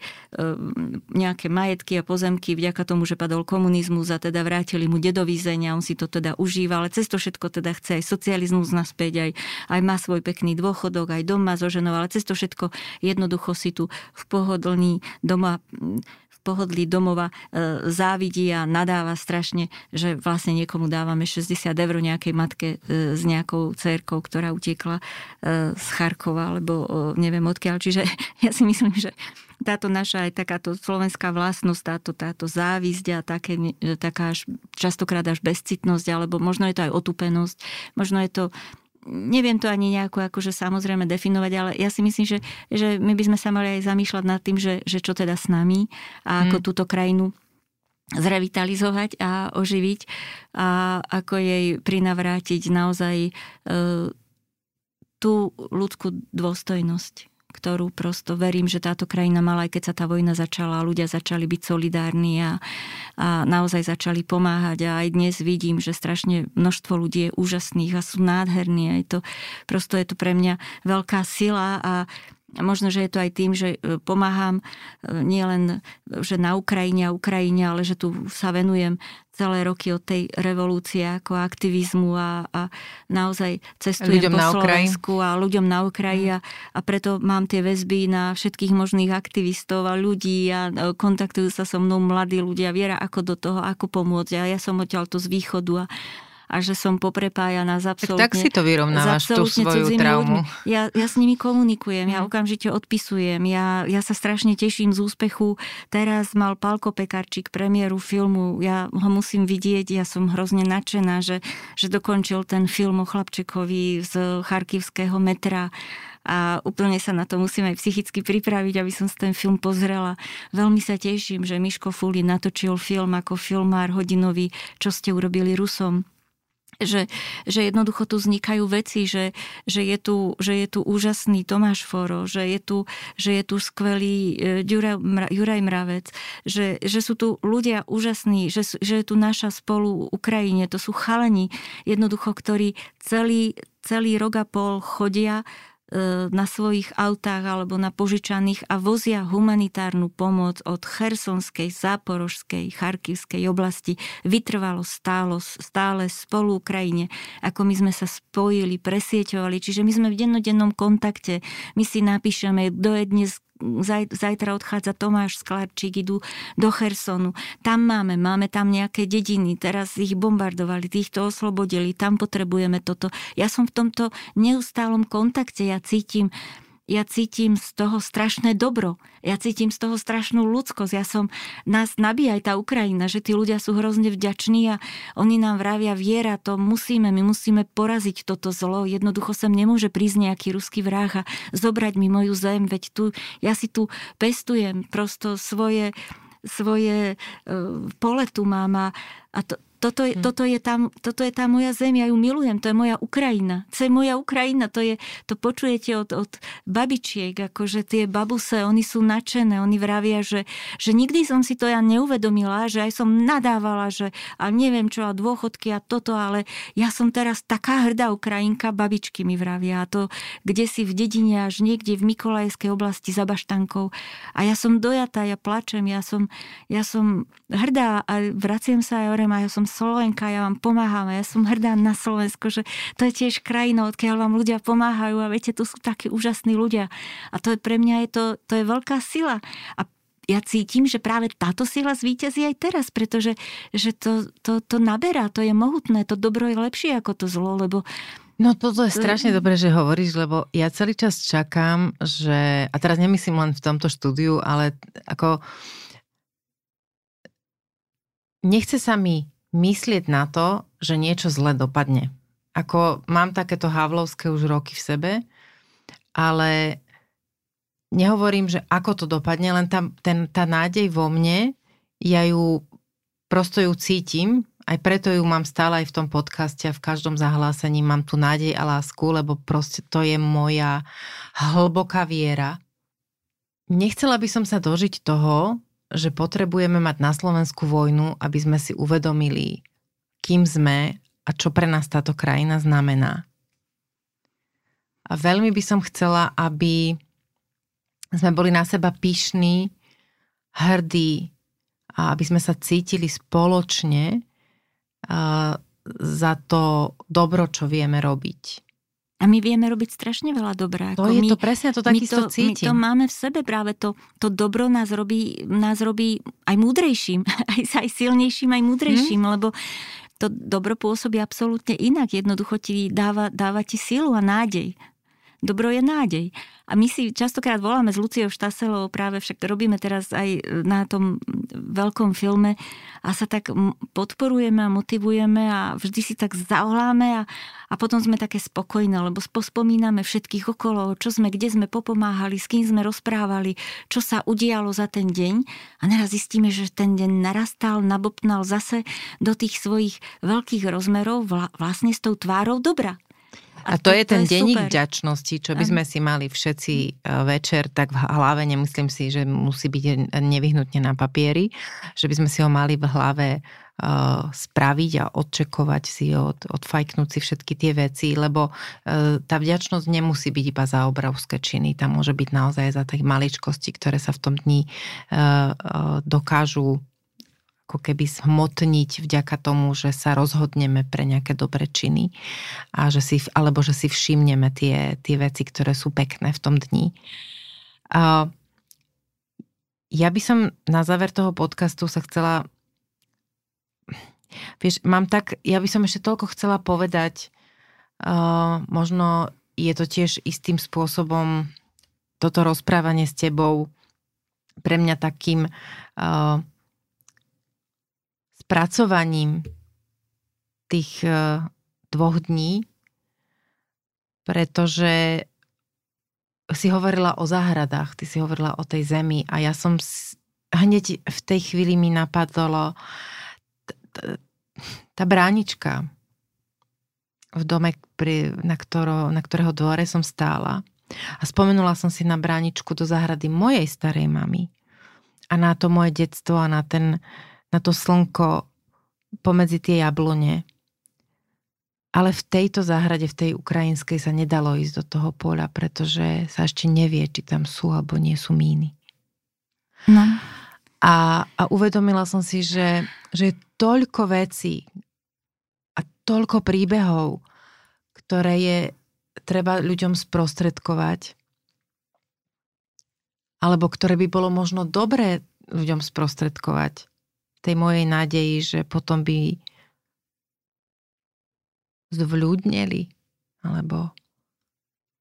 nejaké majetky a pozemky vďaka tomu, že padol komunizmus a teda vrátili mu dedovízenia, on si to teda užíva, ale cez to všetko teda chce aj socializmus naspäť, aj, aj má svoj pekný dôchodok, aj dom má so ženou, ale cez to všetko jednoducho si tu v pohodlní doma v pohodlí domova závidí a nadáva strašne, že vlastne niekomu dávame šesťdesiat eur nejakej matke s nejakou dcérkou, ktorá utiekla z Charkova, alebo neviem odkiaľ. Čiže ja si myslím, že táto naša aj takáto slovenská vlastnosť, táto, táto závisť a také, taká až, častokrát až bezcitnosť, alebo možno je to aj otúpenosť, možno je to, neviem to ani nejako akože samozrejme definovať, ale ja si myslím, že, že my by sme sa mali aj zamýšľať nad tým, že, že čo teda s nami a ako hmm. túto krajinu zrevitalizovať a oživiť a ako jej prinavrátiť naozaj e, tú ľudskú dôstojnosť, ktorú prosto verím, že táto krajina mala, aj keď sa tá vojna začala, ľudia začali byť solidárni a, a naozaj začali pomáhať. A aj dnes vidím, že strašne množstvo ľudí je úžasných a sú nádherní. A je to, prosto je to pre mňa veľká sila a možno, že je to aj tým, že pomáham nielen že na Ukrajine a Ukrajine, ale že tu sa venujem celé roky od tej revolúcie ako aktivizmu a, a naozaj cestujem ľuďom po Slovensku a ľuďom na Ukraji a, a preto mám tie väzby na všetkých možných aktivistov a ľudí a kontaktujú sa so mnou mladí ľudia, viera ako do toho, ako pomôcť a ja som odtiaľto z východu a a že som poprepájaná z absolútne... Tak, tak si to vyrovnávaš, tú svoju traumu. Ja, ja s nimi komunikujem, ja okamžite odpisujem, ja, ja sa strašne teším z úspechu. Teraz mal Pálko Pekarčík premiéru filmu, ja ho musím vidieť, ja som hrozne nadšená, že, že dokončil ten film o chlapčekovi z charkivského metra a úplne sa na to musím aj psychicky pripraviť, aby som si ten film pozrela. Veľmi sa teším, že Miško Fuli natočil film ako filmár hodinový, Čo ste urobili Rusom. Že, že jednoducho tu vznikajú veci, že, že, je tu, že je tu úžasný Tomáš Foro, že je tu, že je tu skvelý Juraj, Juraj Mravec, že, že sú tu ľudia úžasní, že, že je tu naša spolu Ukrajine, to sú chalani, jednoducho, ktorí celý, celý rok a pol chodia na svojich autách alebo na požičaných a vozia humanitárnu pomoc od chersonskej, záporožskej, charkivskej oblasti. Vytrvalo stále, stále spolu Ukrajine, ako my sme sa spojili, presieťovali. Čiže my sme v dennodennom kontakte. My si napíšeme, do je dnes zajtra odchádza Tomáš Sklarčík, idú do Chersonu. Tam máme, máme tam nejaké dediny, teraz ich bombardovali, týchto oslobodili, tam potrebujeme toto. Ja som v tomto neustálom kontakte, ja cítim, ja cítim z toho strašné dobro, ja cítim z toho strašnú ľudskosť, ja som, nás nabíja aj tá Ukrajina, že tí ľudia sú hrozne vďační a oni nám vravia, viera, to musíme, my musíme poraziť toto zlo, jednoducho sem nemôže prísť nejaký ruský vrah a zobrať mi moju zem, veď tu, ja si tu pestujem, prosto svoje, svoje e, pole tu mám a, a to, Toto je, toto, je tá, toto je tá moja zem, ja ju milujem, to je moja Ukrajina. To je moja Ukrajina, to, je, to počujete od, od babičiek, akože tie babuse, oni sú nadšené, oni vravia, že, že nikdy som si to ja neuvedomila, že aj som nadávala, že a neviem čo, a dôchodky a toto, ale ja som teraz taká hrdá Ukrajinka, babičky mi vravia, a to kde si v dedine až niekde v Mikolajskej oblasti za Baštankou. A ja som dojatá, ja plačem, ja som, ja som hrdá a vraciam sa aj orem a ja som Slovenka, ja vám pomáham, ja som hrdá na Slovensko, že to je tiež krajina, odkiaľ vám ľudia pomáhajú a viete, tu sú takí úžasní ľudia. A to je pre mňa je to, to je veľká sila. A ja cítim, že práve táto sila zvíťazí aj teraz, pretože že to, to, to naberá, to je mohutné, to dobro je lepšie ako to zlo, lebo no toto je strašne dobre, že hovoríš, lebo ja celý čas čakám, že a teraz nemyslím len v tomto štúdiu, ale ako nechce sa mi myslieť na to, že niečo zle dopadne. Ako mám takéto havlovské už roky v sebe, ale nehovorím, že ako to dopadne, len tá, ten, tá nádej vo mne, ja ju prosto ju cítim, aj preto ju mám stále aj v tom podcaste a v každom zahlásení mám tú nádej a lásku, lebo proste to je moja hlboká viera. Nechcela by som sa dožiť toho, že potrebujeme mať na Slovensku vojnu, aby sme si uvedomili, kým sme a čo pre nás táto krajina znamená. A veľmi by som chcela, aby sme boli na seba pyšní, hrdí a aby sme sa cítili spoločne za to dobro, čo vieme robiť. A my vieme robiť strašne veľa dobrá. To je my, to presne, to takisto cítim. My to máme v sebe, práve to, to dobro nás robí, nás robí aj múdrejším, aj, aj silnejším, aj múdrejším, hmm? lebo to dobro pôsobí absolútne inak. Jednoducho ti dáva, dáva ti silu a nádej. Dobro je nádej. A my si častokrát voláme s Luciou Štaselovou, práve však robíme teraz aj na tom veľkom filme a sa tak podporujeme a motivujeme a vždy si tak zaoláme a, a potom sme také spokojné, lebo pospomíname všetkých okolo, čo sme, kde sme popomáhali, s kým sme rozprávali, čo sa udialo za ten deň a naraz zistíme, že ten deň narastal, nabobtnal zase do tých svojich veľkých rozmerov vlastne s tou tvárou dobra. A, a to, to je ten to je denník super. Vďačnosti, čo by sme si mali všetci večer, tak v hlave, nemyslím si, že musí byť nevyhnutne na papieri, že by sme si ho mali v hlave uh, spraviť a odčekovať si, od, odfajknúť si všetky tie veci, lebo uh, tá vďačnosť nemusí byť iba za obrovské činy, tam môže byť naozaj za tie maličkosti, ktoré sa v tom dni uh, uh, dokážu ako keby zhmotniť vďaka tomu, že sa rozhodneme pre nejaké dobré činy a že si, alebo že si všimneme tie, tie veci, ktoré sú pekné v tom dni. Uh, ja by som na záver toho podcastu sa chcela... Vieš, mám tak... Ja by som ešte toľko chcela povedať, uh, možno je to tiež istým spôsobom toto rozprávanie s tebou pre mňa takým... Uh, pracovaním tých dvoch dní, pretože si hovorila o záhradách, ty si hovorila o tej zemi a ja som hneď v tej chvíli mi napadlo tá bránička v dome, na, ktorého, na ktorého dvore som stála a spomenula som si na bráničku do záhrady mojej starej mamy a na to moje detstvo a na ten na to slnko pomedzi tie jablone. Ale v tejto záhrade, v tej ukrajinskej sa nedalo ísť do toho poľa, pretože sa ešte nevie, či tam sú alebo nie sú míny. No. A, a uvedomila som si, že, že je toľko vecí a toľko príbehov, ktoré je treba ľuďom sprostredkovať, alebo ktoré by bolo možno dobré ľuďom sprostredkovať, tej mojej nádeji, že potom by zvľúdneli alebo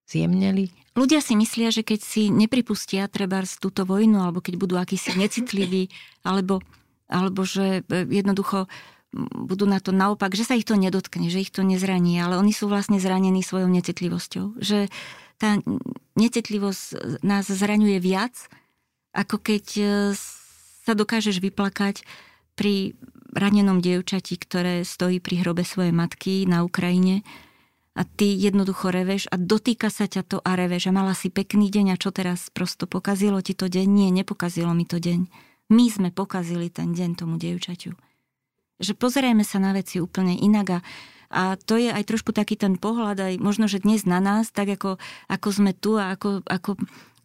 zjemneli. Ľudia si myslia, že keď si nepripustia trebárs túto vojnu, alebo keď budú akýsi necitliví, alebo, alebo že jednoducho budú na to naopak, že sa ich to nedotkne, že ich to nezraní, ale oni sú vlastne zranení svojou necitlivosťou. Že tá necitlivosť nás zraňuje viac, ako keď sa dokážeš vyplakať pri ranenom dievčati, ktoré stojí pri hrobe svojej matky na Ukrajine a ty jednoducho reveš a dotýka sa ťa to a reveš a mala si pekný deň a čo teraz, prosto pokazilo ti to deň? Nie, nepokazilo mi to deň. My sme pokazili ten deň tomu dievčaťu. Že pozerajme sa na veci úplne inak a, a to je aj trošku taký ten pohľad aj možno, že dnes na nás, tak ako, ako sme tu a ako... ako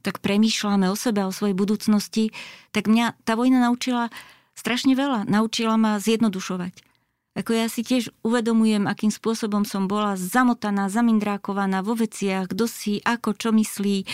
tak premýšľame o sebe, o svojej budúcnosti, tak mňa tá vojna naučila strašne veľa. Naučila ma zjednodušovať. Ako ja si tiež uvedomujem, akým spôsobom som bola zamotaná, zamindrákovaná vo veciach, kto si, ako, čo myslí,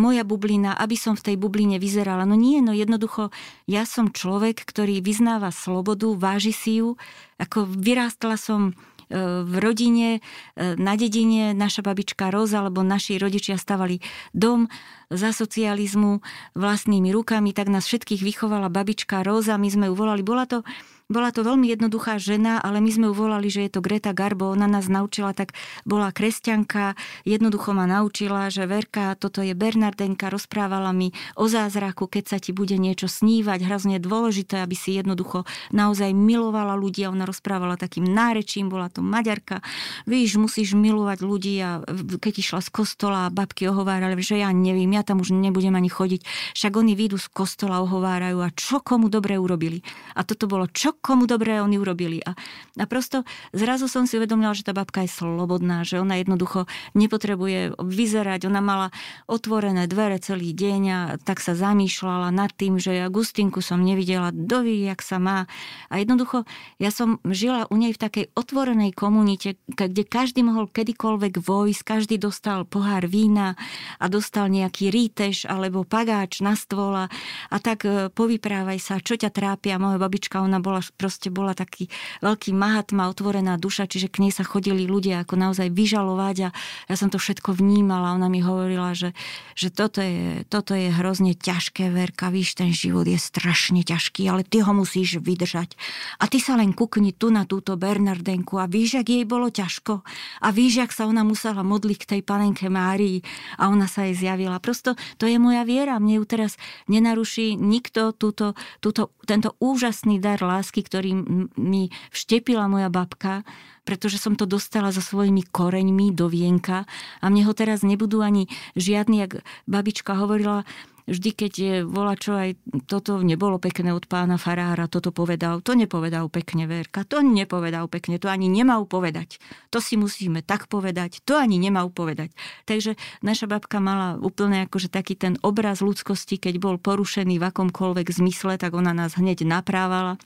moja bublina, aby som v tej bubline vyzerala. No nie, no jednoducho, ja som človek, ktorý vyznáva slobodu, váži si ju. Ako vyrástla som v rodine, na dedine, naša babička Róza, alebo naši rodičia stavali dom za socializmu vlastnými rukami, tak nás všetkých vychovala babička Róza, my sme ju volali, bola to, bola to veľmi jednoduchá žena, ale my sme ju volali, že je to Greta Garbo, ona nás naučila, tak bola kresťanka, jednoducho ma naučila, že Verka, toto je Bernardenka, rozprávala mi o zázraku, keď sa ti bude niečo snívať, hrozne dôležité, aby si jednoducho naozaj milovala ľudia, ona rozprávala takým nárečím, bola to Maďarka, víš, musíš milovať ľudí a keď išla z kostola, babky ohovárali, že ja neviem, ja tam už nebudem ani chodiť, však oni výjdu z kostola, ohovárajú a čo komu dobre urobili. A toto bolo, čo čo komu dobré oni urobili. A, a prosto zrazu som si uvedomila, že tá babka je slobodná, že ona jednoducho nepotrebuje vyzerať. Ona mala otvorené dvere celý deň a tak sa zamýšľala nad tým, že ja Gustinku som nevidela, doví, jak sa má. A jednoducho ja som žila u nej v takej otvorenej komunite, kde každý mohol kedykoľvek vojsť, každý dostal pohár vína a dostal nejaký ríteš alebo pagáč na stvola a tak povyprávaj sa, čo ťa trápia. Moja babička, ona bola proste bola taký veľký mahatma, otvorená duša, čiže k nej sa chodili ľudia ako naozaj vyžalovať a ja som to všetko vnímala. Ona mi hovorila, že, že toto, je, toto je hrozne ťažké, Verka, víš, ten život je strašne ťažký, ale ty ho musíš vydržať. A ty sa len kukni tu na túto Bernardenku a víš, jak jej bolo ťažko a víš, jak sa ona musela modliť k tej panenke Márii a ona sa jej zjavila. Prosto to je moja viera, mne ju teraz nenaruší nikto túto, túto, tento úžasný dar lásky, ktorý mi vštepila moja babka, pretože som to dostala so svojimi koreňmi do vienka a mne ho teraz nebudú ani žiadny, jak babička hovorila, vždy, keď je volačo, aj toto nebolo pekné od pána farára, toto povedal, to nepovedal pekne, Verka, to nepovedal pekne, to ani nemal povedať. To si musíme tak povedať, to ani nemal povedať. Takže naša babka mala úplne akože taký ten obraz ľudskosti, keď bol porušený v akomkoľvek zmysle, tak ona nás hneď naprávala.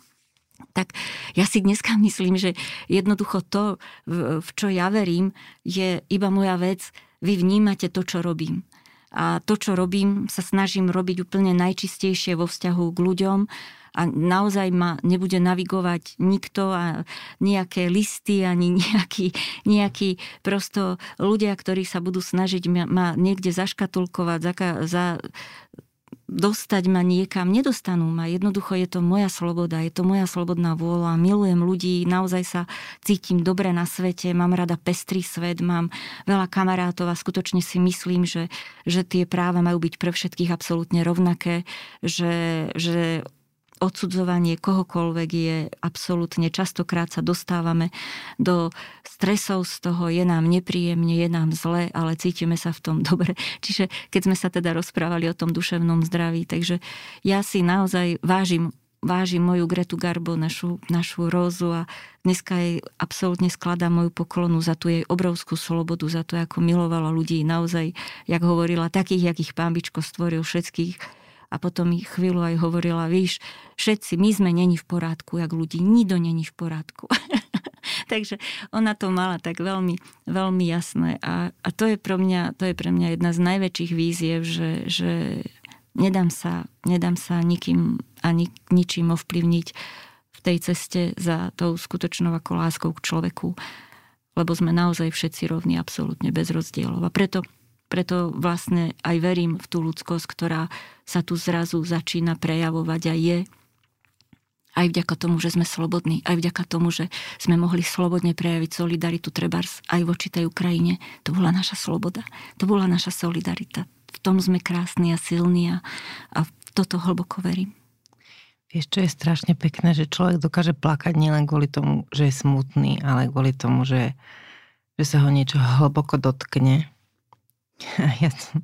Tak ja si dneska myslím, že jednoducho to, v čo ja verím, je iba moja vec, vy vnímate to, čo robím. A to, čo robím, sa snažím robiť úplne najčistejšie vo vzťahu k ľuďom a naozaj ma nebude navigovať nikto a nejaké listy ani nejakí, nejakí prosto ľudia, ktorí sa budú snažiť ma niekde zaškatulkovať, za, za dostať ma niekam, nedostanú ma. Jednoducho je to moja sloboda, je to moja slobodná vôľa, milujem ľudí, naozaj sa cítim dobre na svete, mám rada pestrý svet, mám veľa kamarátov a skutočne si myslím, že, že tie práva majú byť pre všetkých absolútne rovnaké, že, že odsudzovanie kohokoľvek je absolútne, častokrát sa dostávame do stresov z toho, je nám nepríjemne, je nám zle, ale cítime sa v tom dobre. Čiže keď sme sa teda rozprávali o tom duševnom zdraví, takže ja si naozaj vážim, vážim moju Gretu Garbo, našu, našu Rózu a dneska jej absolútne skladám moju poklonu za tú jej obrovskú slobodu, za to, ako milovala ľudí, naozaj, jak hovorila, takých, jakých Pán Bičko stvoril všetkých. A potom ich chvíľu aj hovorila, víš, všetci, my sme neni v porádku, jak ľudí, nikto neni v porádku. Takže ona to mala tak veľmi, veľmi jasné. A, a to je pro mňa, to je pre mňa jedna z najväčších výziev, že, že nedám sa, nedám sa nikým a ničím ovplyvniť v tej ceste za tou skutočnou ako láskou k človeku. Lebo sme naozaj všetci rovní, absolútne bez rozdielov. A preto Preto vlastne aj verím v tú ľudskosť, ktorá sa tu zrazu začína prejavovať a je. Aj vďaka tomu, že sme slobodní, aj vďaka tomu, že sme mohli slobodne prejaviť solidaritu trebárs aj voči tej Ukrajine. To bola naša sloboda, to bola naša solidarita. V tom sme krásni a silní a, a toto hlboko verím. Vieš, čo je strašne pekné, že človek dokáže plakať nielen kvôli tomu, že je smutný, ale kvôli tomu, že, že sa ho niečo hlboko dotkne. Ja som,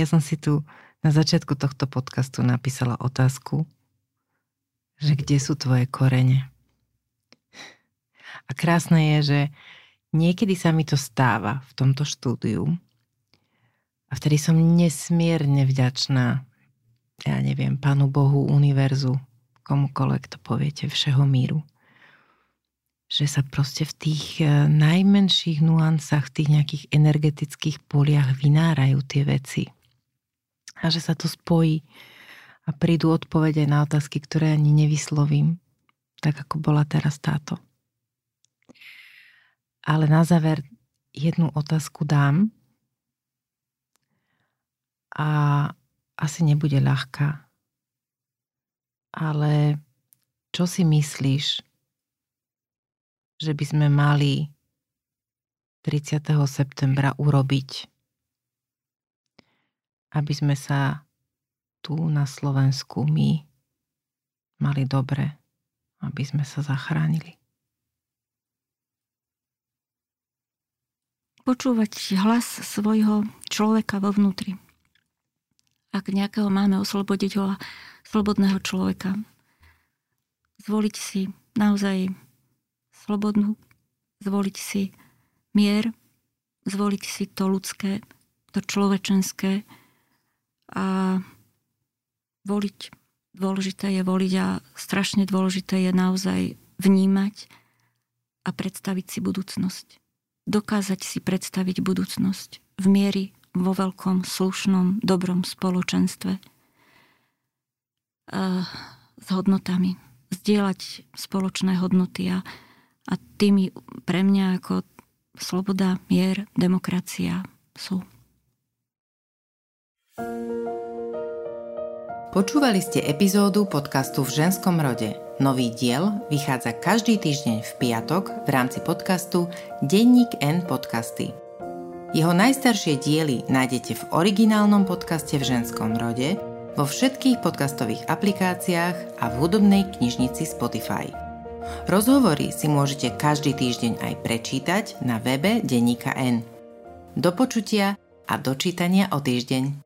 ja som si tu na začiatku tohto podcastu napísala otázku, že kde sú tvoje korene? A krásne je, že niekedy sa mi to stáva v tomto štúdiu a vtedy som nesmierne vďačná, ja neviem, Pánu Bohu, univerzu, komukoľvek to poviete, všeho míru. Že sa proste v tých najmenších nuansách, v tých nejakých energetických poliach vynárajú tie veci. A že sa to spojí a prídu odpovede na otázky, ktoré ani nevyslovím, tak ako bola teraz táto. Ale na záver jednu otázku dám a asi nebude ľahká. Ale čo si myslíš, že by sme mali tridsiateho septembra urobiť, aby sme sa tu na Slovensku my mali dobre, aby sme sa zachránili? Počúvať hlas svojho človeka vo vnútri. Ak nejakého máme, oslobodiť ho a slobodného človeka. zvoliť si naozaj slobodnú, zvoliť si mier, zvoliť si to ľudské, to človečenské a voliť. Dôležité je voliť a strašne dôležité je naozaj vnímať a predstaviť si budúcnosť. Dokázať si predstaviť budúcnosť v miery, vo veľkom, slušnom, dobrom spoločenstve. S hodnotami. Zdieľať spoločné hodnoty a, a tými pre mňa ako sloboda, mier, demokracia sú. Počúvali ste epizódu podcastu V ženskom rode. Nový diel vychádza každý týždeň v piatok v rámci podcastu Denník N podcasty. Jeho najstaršie diely nájdete v originálnom podcaste V ženskom rode, vo všetkých podcastových aplikáciách a v hudobnej knižnici Spotify. Rozhovory si môžete každý týždeň aj prečítať na webe Denníka N. Do počutia a do čítania o týždeň.